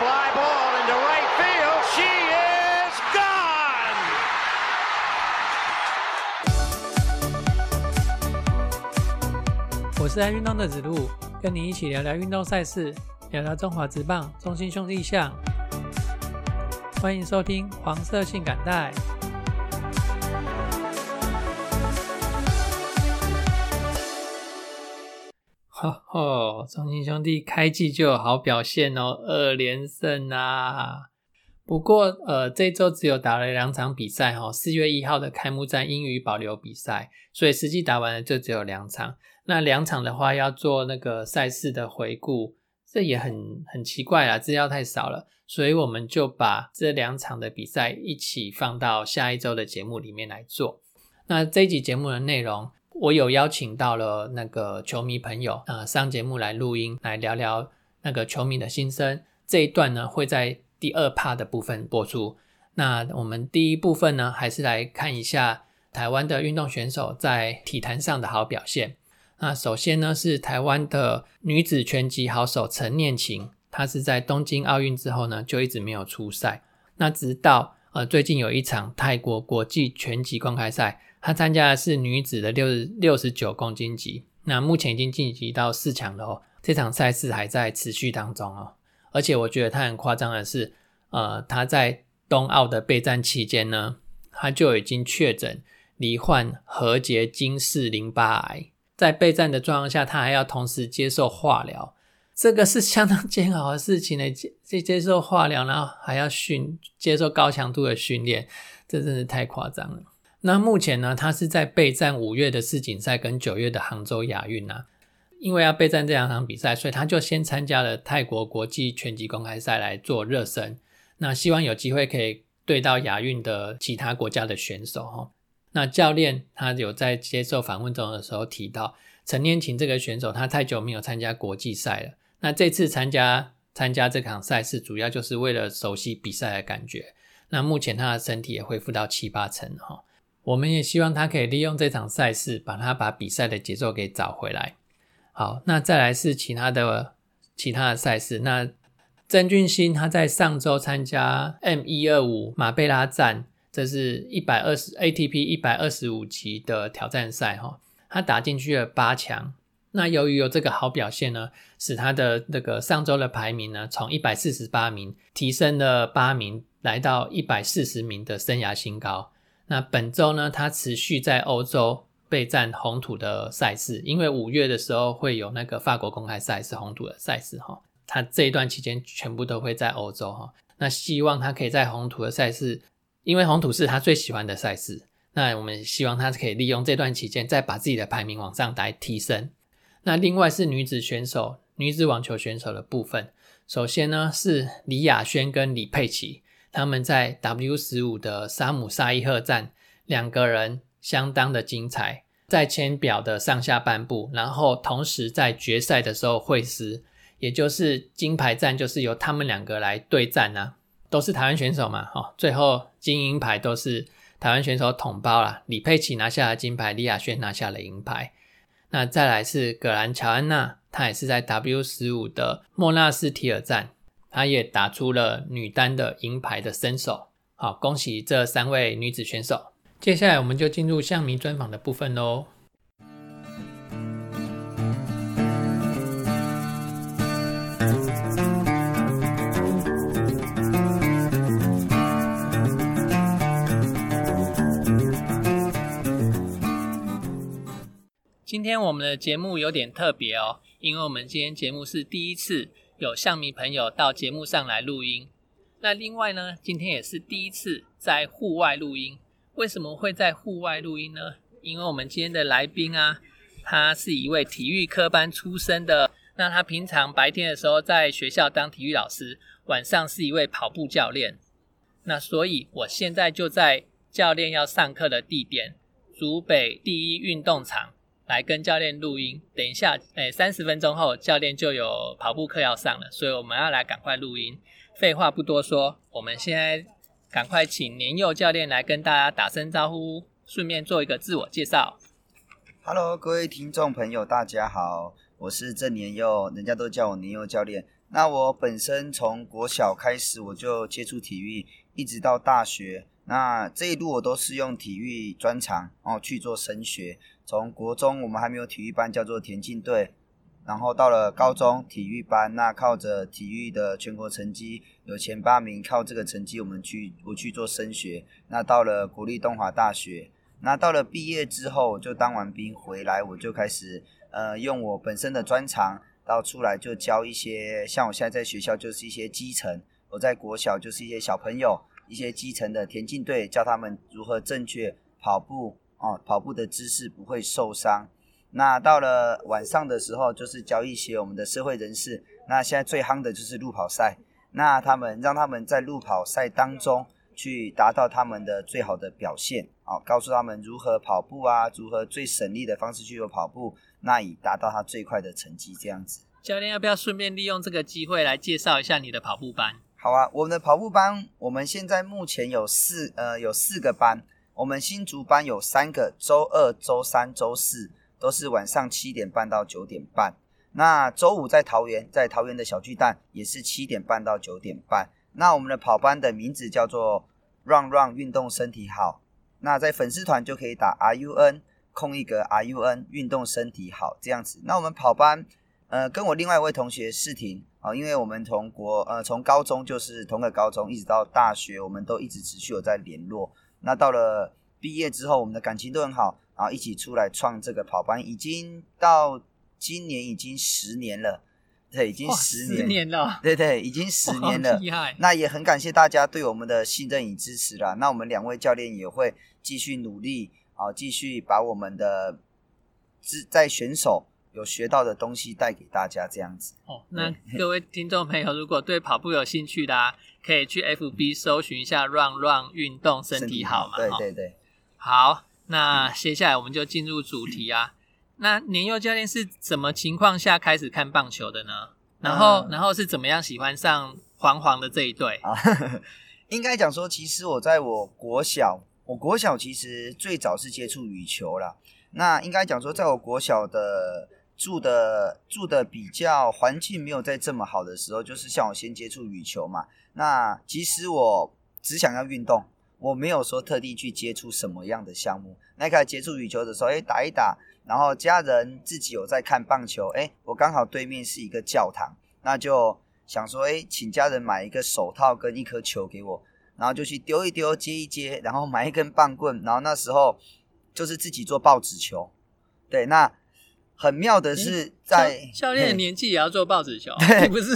fly ball into right field. She is gone. 我是爱运动的子路，跟你一起聊聊运动赛事，聊聊中华职棒、中信兄弟象。欢迎收听黄色性感带。中信兄弟开季就有好表现哦，2连胜啊！不过这周只有打了2场比赛哦， 4月1号的开幕战英语保留比赛，所以实际打完了就只有2场。那2场的话要做那个赛事的回顾，这也很奇怪啦，资料太少了，所以我们就把这2场的比赛一起放到下一周的节目里面来做。那这一集节目的内容，我有邀请到了那个球迷朋友上节目来录音，来聊聊那个球迷的心声。这一段呢会在第2part的部分播出。那我们第一部分呢，还是来看一下台湾的运动选手在体坛上的好表现。那首先呢是台湾的女子拳击好手陈念琴，她是在东京奥运之后呢就一直没有出赛。那直到最近有一场泰国国际拳击公开赛，她参加的是女子的69公斤级，那目前已经晋级到4强了哦。这场赛事还在持续当中哦。而且我觉得她很夸张的是，她在冬奥的备战期间呢，她就已经确诊罹患核结晶式淋巴癌，在备战的状况下，她还要同时接受化疗，这个是相当煎熬的事情呢，接受化疗，然后还要接受高强度的训练，这真是太夸张了。那目前呢，他是在备战5月的世锦赛跟9月的杭州亚运啊。因为要备战这2场比赛，所以他就先参加了泰国国际拳击公开赛来做热身。那希望有机会可以对到亚运的其他国家的选手哦。那教练他有在接受访问中的时候提到，陈念琴这个选手他太久没有参加国际赛了。那这次参加这场赛事，主要就是为了熟悉比赛的感觉。那目前他的身体也恢复到7-8成哦。我们也希望他可以利用这场赛事，把比赛的节奏给找回来。好，那再来是其他的赛事。那曾俊欣他在上周参加 M125 马贝拉站，这是 ATP 125级的挑战赛哦，他打进去了8强。那由于有这个好表现呢，使他的那个上周的排名呢，从148名提升了8名，来到140名的生涯新高。那本周呢，他持续在欧洲备战红土的赛事，因为5月的时候会有那个法国公开赛是红土的赛事哦，他这一段期间全部都会在欧洲哦。那希望他可以在红土的赛事，因为红土是他最喜欢的赛事，那我们希望他可以利用这段期间再把自己的排名往上来提升。那另外是女子网球选手的部分。首先呢是李雅轩跟李佩琪，他们在 W15 的沙姆沙伊赫站，2个人相当的精彩，在签表的上下半部，然后同时在决赛的时候会师，也就是金牌战就是由他们2个来对战啊，都是台湾选手嘛，最后金银牌都是台湾选手统包啦，李佩琪拿下了金牌，李雅轩拿下了银牌。那再来是葛兰乔安娜，她也是在 W15 的莫纳斯提尔站，她也打出了女单的银牌的身手。好，恭喜这3位女子选手。接下来我们就进入象迷专访的部分咯。今天我们的节目有点特别哦，因为我们今天节目是第一次有象迷朋友到节目上来录音。那另外呢，今天也是第一次在户外录音。为什么会在户外录音呢？因为我们今天的来宾啊，他是一位体育科班出身的，那他平常白天的时候在学校当体育老师，晚上是一位跑步教练。那所以我现在就在教练要上课的地点竹北第一运动场来跟教练录音，等一下30分钟后教练就有跑步课要上了，所以我们要来赶快录音。废话不多说，我们现在赶快请年佑教练来跟大家打声招呼，顺便做一个自我介绍。 Hello 各位听众朋友大家好，我是郑年佑，人家都叫我年佑教练。那我本身从国小开始我就接触体育，一直到大学，那这一路我都是用体育专长去做升学。从国中我们还没有体育班，叫做田径队，然后到了高中体育班，那靠着体育的全国成绩有前8名，靠这个成绩我去做升学。那到了国立东华大学，那到了毕业之后，我就当完兵回来，我就开始用我本身的专长到出来就教一些，像我现在在学校就是一些基层，我在国小就是一些小朋友，一些基层的田径队，教他们如何正确跑步跑步的姿势不会受伤。那到了晚上的时候就是教一些我们的社会人士，那现在最夯的就是路跑赛，那让他们在路跑赛当中去达到他们的最好的表现告诉他们如何跑步如何最省力的方式去做跑步，那以达到他最快的成绩这样子。教练要不要顺便利用这个机会来介绍一下你的跑步班？好啊，我们的跑步班我们现在目前有4个班，我们新竹班有3个，周2、周3、周4都是晚上7点半到9点半，那周5在桃园的小巨蛋也是7点半到9点半。那我们的跑班的名字叫做 Run 运动身体好，那在粉丝团就可以打 RUN 空一格 RUN 运动身体好这样子。那我们跑班跟我另外一位同学世廷因为我们从高中就是同个高中一直到大学我们都一直持续有在联络，那到了毕业之后我们的感情都很好，然后一起出来创这个跑班，已经到今年已经10年了，对，已经10年了，对，已经10年了，厉害。那也很感谢大家对我们的信任与支持啦。那我们2位教练也会继续努力继续把我们的在选手有学到的东西带给大家这样子那各位听众朋友如果对跑步有兴趣的可以去 FB 搜寻一下 Run 运动身体好嘛，对。好，那接下来我们就进入主题那年佑教练是什么情况下开始看棒球的呢？然后是怎么样喜欢上黄的这一队应该讲说，其实我国小其实最早是接触羽球啦。那应该讲说在我国小的住的比较环境没有在这么好的时候，就是像我先接触羽球嘛。那其实我只想要运动，我没有说特地去接触什么样的项目。那开始接触羽球的时候打一打，然后家人自己有在看棒球我刚好对面是一个教堂，那就想说请家人买一个手套跟一颗球给我，然后就去丢一丢接一接，然后买一根棒棍，然后那时候就是自己做报纸球。对，那很妙的是在教练的年纪也要做报纸球你不是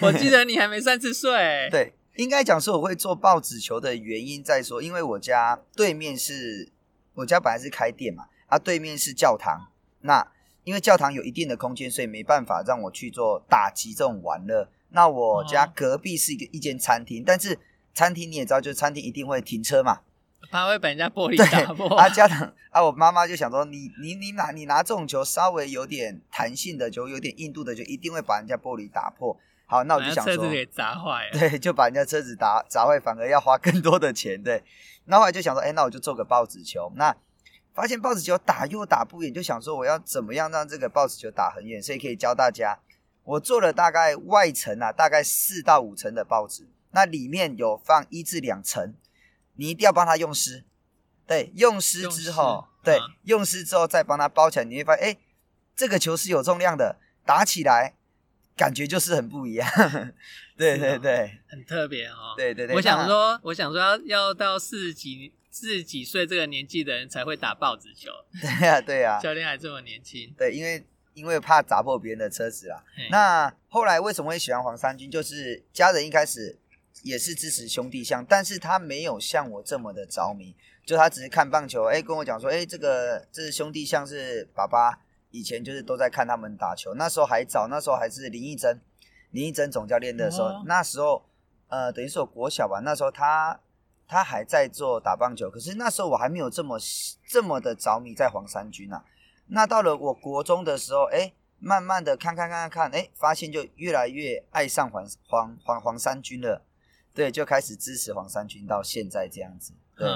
我记得你还没30岁对，应该讲说我会做报纸球的原因在说，因为我家本来是开店嘛对面是教堂，那因为教堂有一定的空间，所以没办法让我去做打击这种玩乐。那我家隔壁是一间餐厅，但是餐厅你也知道，就是餐厅一定会停车嘛，他会把人家玻璃打破教堂我妈妈就想说你拿这种球稍微有点弹性的球，有点硬度的球，一定会把人家玻璃打破。好，那我就想说把人家车子给砸坏了，对，就把人家车子砸坏，反而要花更多的钱。对，那后来就想说那我就做个报纸球，那发现报纸球打又打不远，就想说我要怎么样让这个报纸球打很远，所以可以教大家。我做了大概外层大概4到5层的报纸，那里面有放1至2层，你一定要帮它用湿。对，用湿之后，用湿之后再帮它包起来，你会发现这个球是有重量的，打起来感觉就是很不一样对，很特别对。我想说要到40几岁这个年纪的人才会打报纸球对啊，教练还这么年轻。对，因为怕砸破别人的车子啦。那后来为什么会喜欢黄衫军，就是家人一开始也是支持兄弟象，但是他没有像我这么的着迷，就他只是看棒球跟我讲说这是兄弟象，是爸爸以前就是都在看他们打球。那时候还早，那时候还是林义珍总教练的时候那时候等于是我国小吧，那时候他还在做打棒球，可是那时候我还没有这么的着迷在黄衫军那到了我国中的时候慢慢的看发现就越来越爱上黄衫军了。对，就开始支持黄衫军到现在这样子。对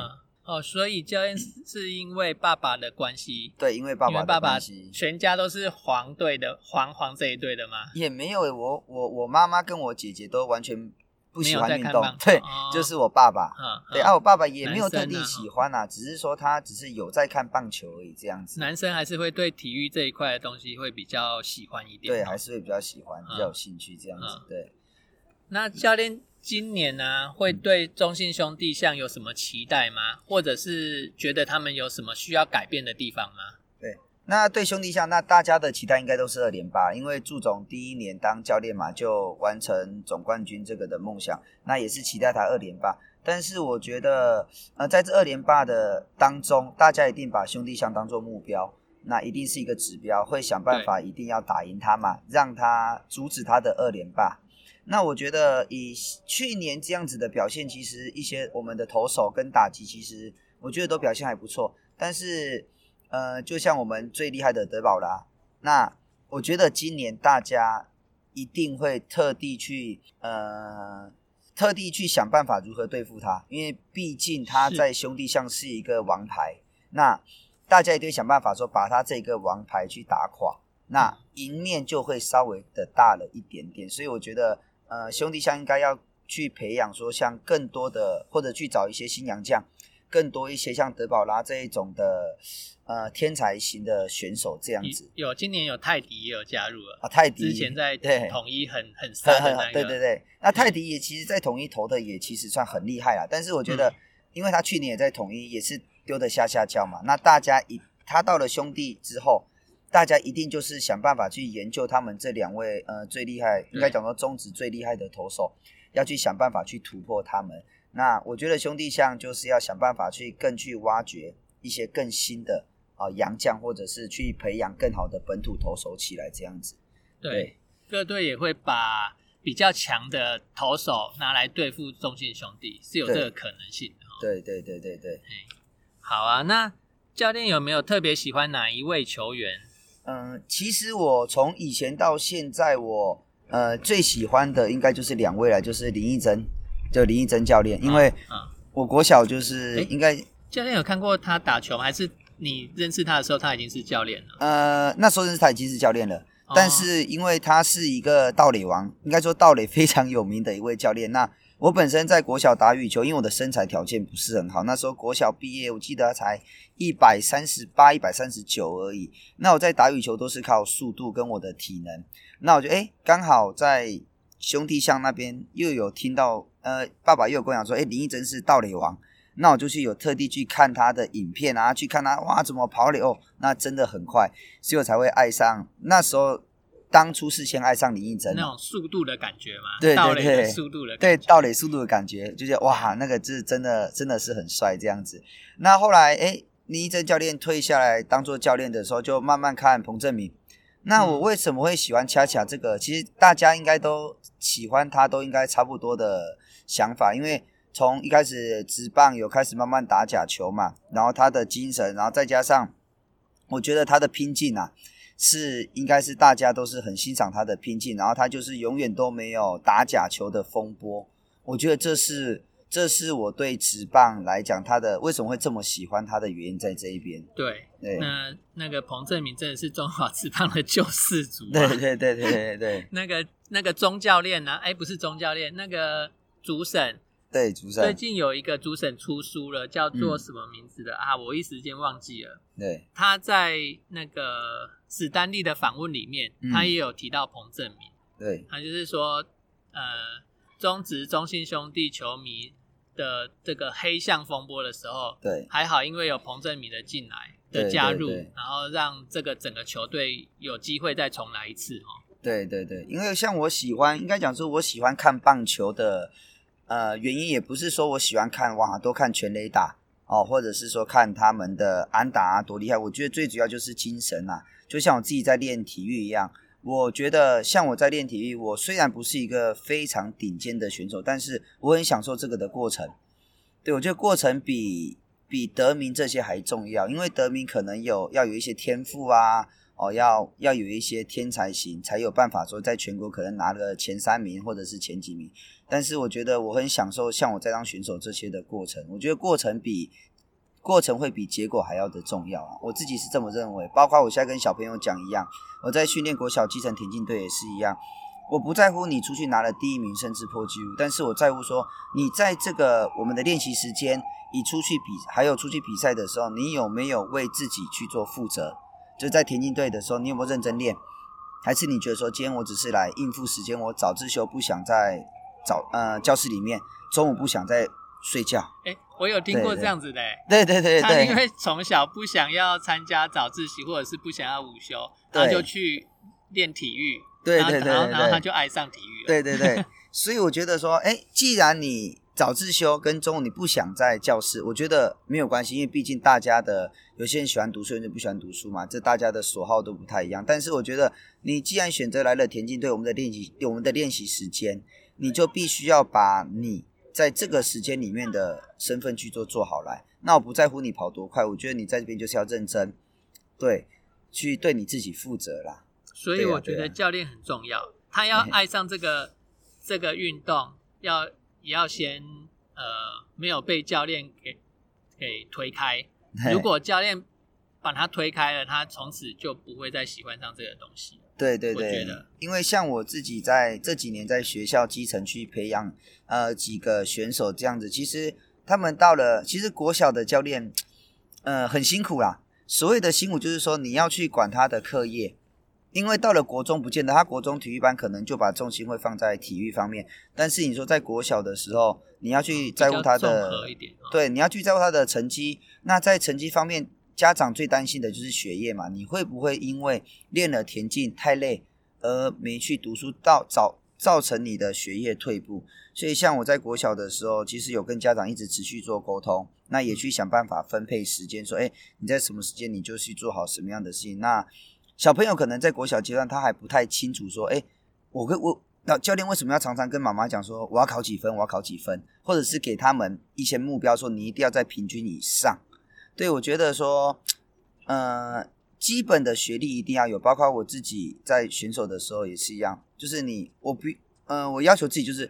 哦，所以教练是因为爸爸的关系，对，因为爸爸的关系，因为爸爸全家都是黄队的，黄这一队的吗？也没有，我妈妈跟我姐姐都完全不喜欢运动，对，哦，就是我爸爸，嗯，对，嗯，啊，我爸爸也没有特地喜欢啊，只是说他只是有在看棒球而已这样子。男生还是会对体育这一块的东西会比较喜欢一点，对，还是会比较喜欢，比较有兴趣这样子，对。那教练今年啊，会对中信兄弟象有什么期待吗？或者是觉得他们有什么需要改变的地方吗？对，那对兄弟象，那大家的期待应该都是2连霸，因为祝总第一年当教练嘛，就完成总冠军这个的梦想，那也是期待他2连霸。但是我觉得，在这2连霸的当中，大家一定把兄弟象当作目标，那一定是一个指标，会想办法一定要打赢他嘛，让他阻止他的2连霸。那我觉得以去年这样子的表现，其实一些我们的投手跟打击，其实我觉得都表现还不错。但是，就像我们最厉害的德保拉，那我觉得今年大家一定会特地去想办法如何对付他，因为毕竟他在兄弟象是一个王牌，那大家一定会想办法说把他这个王牌去打垮，那赢面就会稍微的大了一点点。所以我觉得兄弟象应该要去培养说像更多的，或者去找一些新洋将，更多一些像德保拉这一种的天才型的选手这样子。有今年有泰迪也有加入了，啊，泰迪之前在统一很深的那个，对对对。那泰迪也其实在统一投的也其实算很厉害啦，但是我觉得因为他去年也在统一也是丢得下叫嘛，那大家他到了兄弟之后，大家一定就是想办法去研究他们这两位最厉害，应该讲说中职最厉害的投手，要去想办法去突破他们。那我觉得兄弟象就是要想办法去更去挖掘一些更新的洋将，或者是去培养更好的本土投手起来这样子。对，各队也会把比较强的投手拿来对付中信兄弟，是有这个可能性的，哦。对对对对对。好啊，那教练有没有特别喜欢哪一位球员？其实我从以前到现在，我最喜欢的应该就是2位了，就是林义珍教练，因为我国小就是应该，教练有看过他打球吗？还是你认识他的时候他已经是教练了？那时候认识他已经是教练了，但是因为他是一个盗垒王，应该说盗垒非常有名的一位教练。那我本身在国小打羽球，因为我的身材条件不是很好，那时候国小毕业我记得才138、139而已，那我在打羽球都是靠速度跟我的体能。那我就刚好在兄弟象那边又有听到爸爸又有跟我讲说林义珍是盗垒王，那我就去有特地去看他的影片啊，去看他哇怎么跑垒哦，那真的很快，所以我才会爱上，那时候当初是先爱上林义珍那种速度的感觉嘛，对对对，速度的感觉，对，盗垒速度的感觉，就觉得哇，那个是真的是很帅这样子。那后来林义珍教练退下来当做教练的时候，就慢慢看彭正明。那我为什么会喜欢恰恰这个？其实大家应该都喜欢他，都应该差不多的想法，因为从一开始职棒有开始慢慢打假球嘛，然后他的精神，然后再加上我觉得他的拼劲啊。是应该是大家都是很欣赏他的拼劲，然后他就是永远都没有打假球的风波。我觉得这是我对职棒来讲他的为什么会这么喜欢他的原因在这一边。 对，那个彭正明真的是中华职棒的救世主，啊，对对对对对。那个钟教练啊，不是钟教练，那个主审，对，主审最近有一个主审出书了，叫做什么名字的我一时间忘记了。对，他在那个史丹利的访问里面，他也有提到彭正明。对，他就是说，中职中信兄弟球迷的这个黑象风波的时候，对，还好因为有彭正明的进来的加入，对对对，然后让这个整个球队有机会再重来一次，哦。对对对，因为像我喜欢，应该讲说我喜欢看棒球的原因，也不是说我喜欢看多看全垒打哦，或者是说看他们的安打多厉害。我觉得最主要就是精神啊，就像我自己在练体育一样。我觉得像我在练体育，我虽然不是一个非常顶尖的选手，但是我很享受这个的过程。对，我觉得过程比得名这些还重要，因为得名可能要有一些天赋啊，要有一些天才型才有办法说在全国可能拿了前3名或者是前几名。但是我觉得我很享受像我在当选手这些的过程，我觉得过程比过程会比结果还要的重要啊，我自己是这么认为。包括我现在跟小朋友讲一样，我在训练国小基层田径队也是一样，我不在乎你出去拿了第一名甚至破纪录，但是我在乎说你在这个我们的练习时间以出去比还有出去比赛的时候，你有没有为自己去做负责，就在田径队的时候你有没有认真练，还是你觉得说今天我只是来应付时间，我早自修不想在教室里面，中午不想在睡觉。我有听过这样子的，对他因为从小不想要参加早自习或者是不想要午休，然后就去练体育，然后他就爱上体育了，对所以我觉得说既然你早自修跟中午你不想在教室，我觉得没有关系，因为毕竟大家的有些人喜欢读书有些人不喜欢读书嘛，这大家的所好都不太一样，但是我觉得你既然选择来了田径队，我们的练习时间你就必须要把你在这个时间里面的身份去做好来，那我不在乎你跑多快，我觉得你在这边就是要认真，对，去对你自己负责啦。所以我觉得教练很重要，他要爱上这个运动，也要先没有被教练给推开。如果教练把他推开了，他从此就不会再喜欢上这个东西。对，我觉得因为像我自己在这几年在学校基层去培养几个选手这样子，其实他们到了，其实国小的教练很辛苦啦，所谓的辛苦就是说你要去管他的课业，因为到了国中不见得，他国中体育班可能就把重心会放在体育方面，但是你说在国小的时候你要去在乎他的，对，你要去在乎他的成绩，那在成绩方面家长最担心的就是学业嘛，你会不会因为练了田径太累而没去读书，造成你的学业退步。所以像我在国小的时候其实有跟家长一直持续做沟通，那也去想办法分配时间，说你在什么时间你就去做好什么样的事情。那小朋友可能在国小阶段他还不太清楚说那教练为什么要常常跟妈妈讲说我要考几分我要考几分，或者是给他们一些目标说你一定要在平均以上。对，我觉得说基本的学历一定要有，包括我自己在选手的时候也是一样，就是我要求自己，就是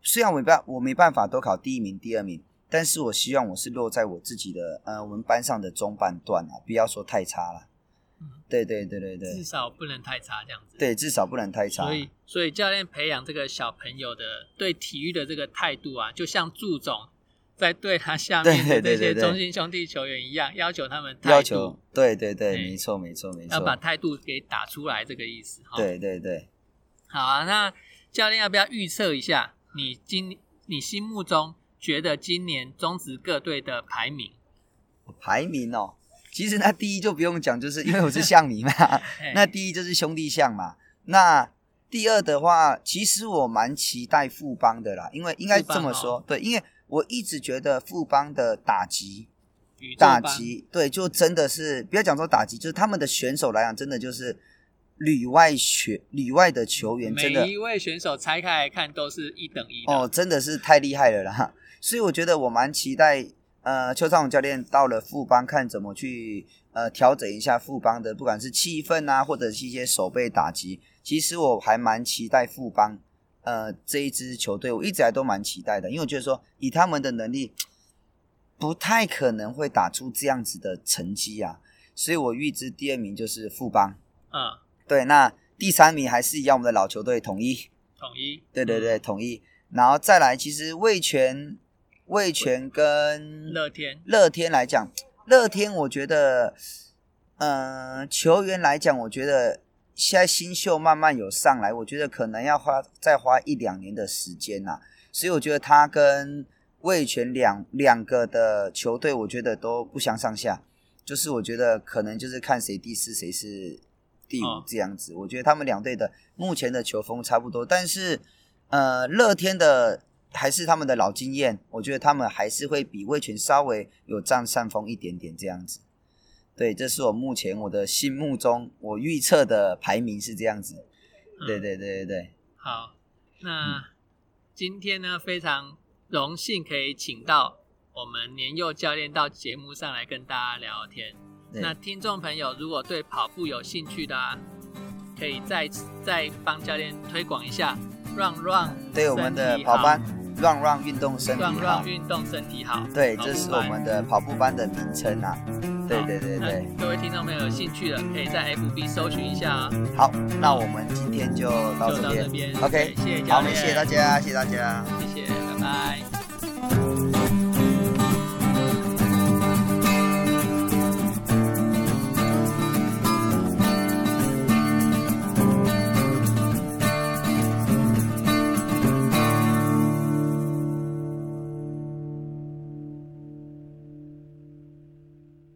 虽然我没办法都考第一名第二名，但是我希望我是落在我自己的我们班上的中半段啊，不要说太差了。对，至少不能太差这样子。对，至少不能太差。所以教练培养这个小朋友的对体育的这个态度啊，就像祝总在对他下面的这些中心兄弟球员一样，对，要求他们态度，对，没错，要把态度给打出来，这个意思。对。好啊，那教练要不要预测一下你心目中觉得今年中职各队的排名哦？其实那第一就不用讲，就是因为我是象迷嘛那第一就是兄弟象嘛，那第二的话其实我蛮期待富邦的啦，因为应该这么说，对，因为我一直觉得富邦的打击，对，就真的是不要讲说打击，就是他们的选手来讲真的就是旅外的球员，真的每一位选手拆开来看都是一等一的真的是太厉害了啦。所以我觉得我蛮期待邱昌弘教练到了富邦，看怎么去调整一下富邦的不管是气氛啊，或者是一些守备打击，其实我还蛮期待富邦这一支球队，我一直来都蛮期待的，因为我觉得说以他们的能力不太可能会打出这样子的成绩啊，所以我预知第二名就是富邦。对，那第三名还是一样我们的老球队统一，对，统一，然后再来其实味全跟乐天来讲，乐天我觉得球员来讲，我觉得现在新秀慢慢有上来，我觉得可能要再花1-2年的时间啦，所以我觉得他跟味全两个的球队我觉得都不相上下，就是我觉得可能就是看谁第四谁是第五这样子。我觉得他们两队的目前的球风差不多，但是乐天的还是他们的老经验，我觉得他们还是会比味全稍微有占上风一点点这样子。对，这是我目前我的心目中我预测的排名是这样子。对。好，那今天呢非常荣幸可以请到我们年佑教练到节目上来跟大家聊天。那听众朋友如果对跑步有兴趣的可以再帮教练推广一下，让对我们的跑班。让运动身体好，让运动身体好，对，这是我们的跑步班的名称啊。对对对对，各位听众朋友有兴趣的可以在 FB 搜寻一下啊。好，那我们今天就到这边 OK， 谢谢教练，好，谢谢大家，谢谢大家，谢谢，拜拜。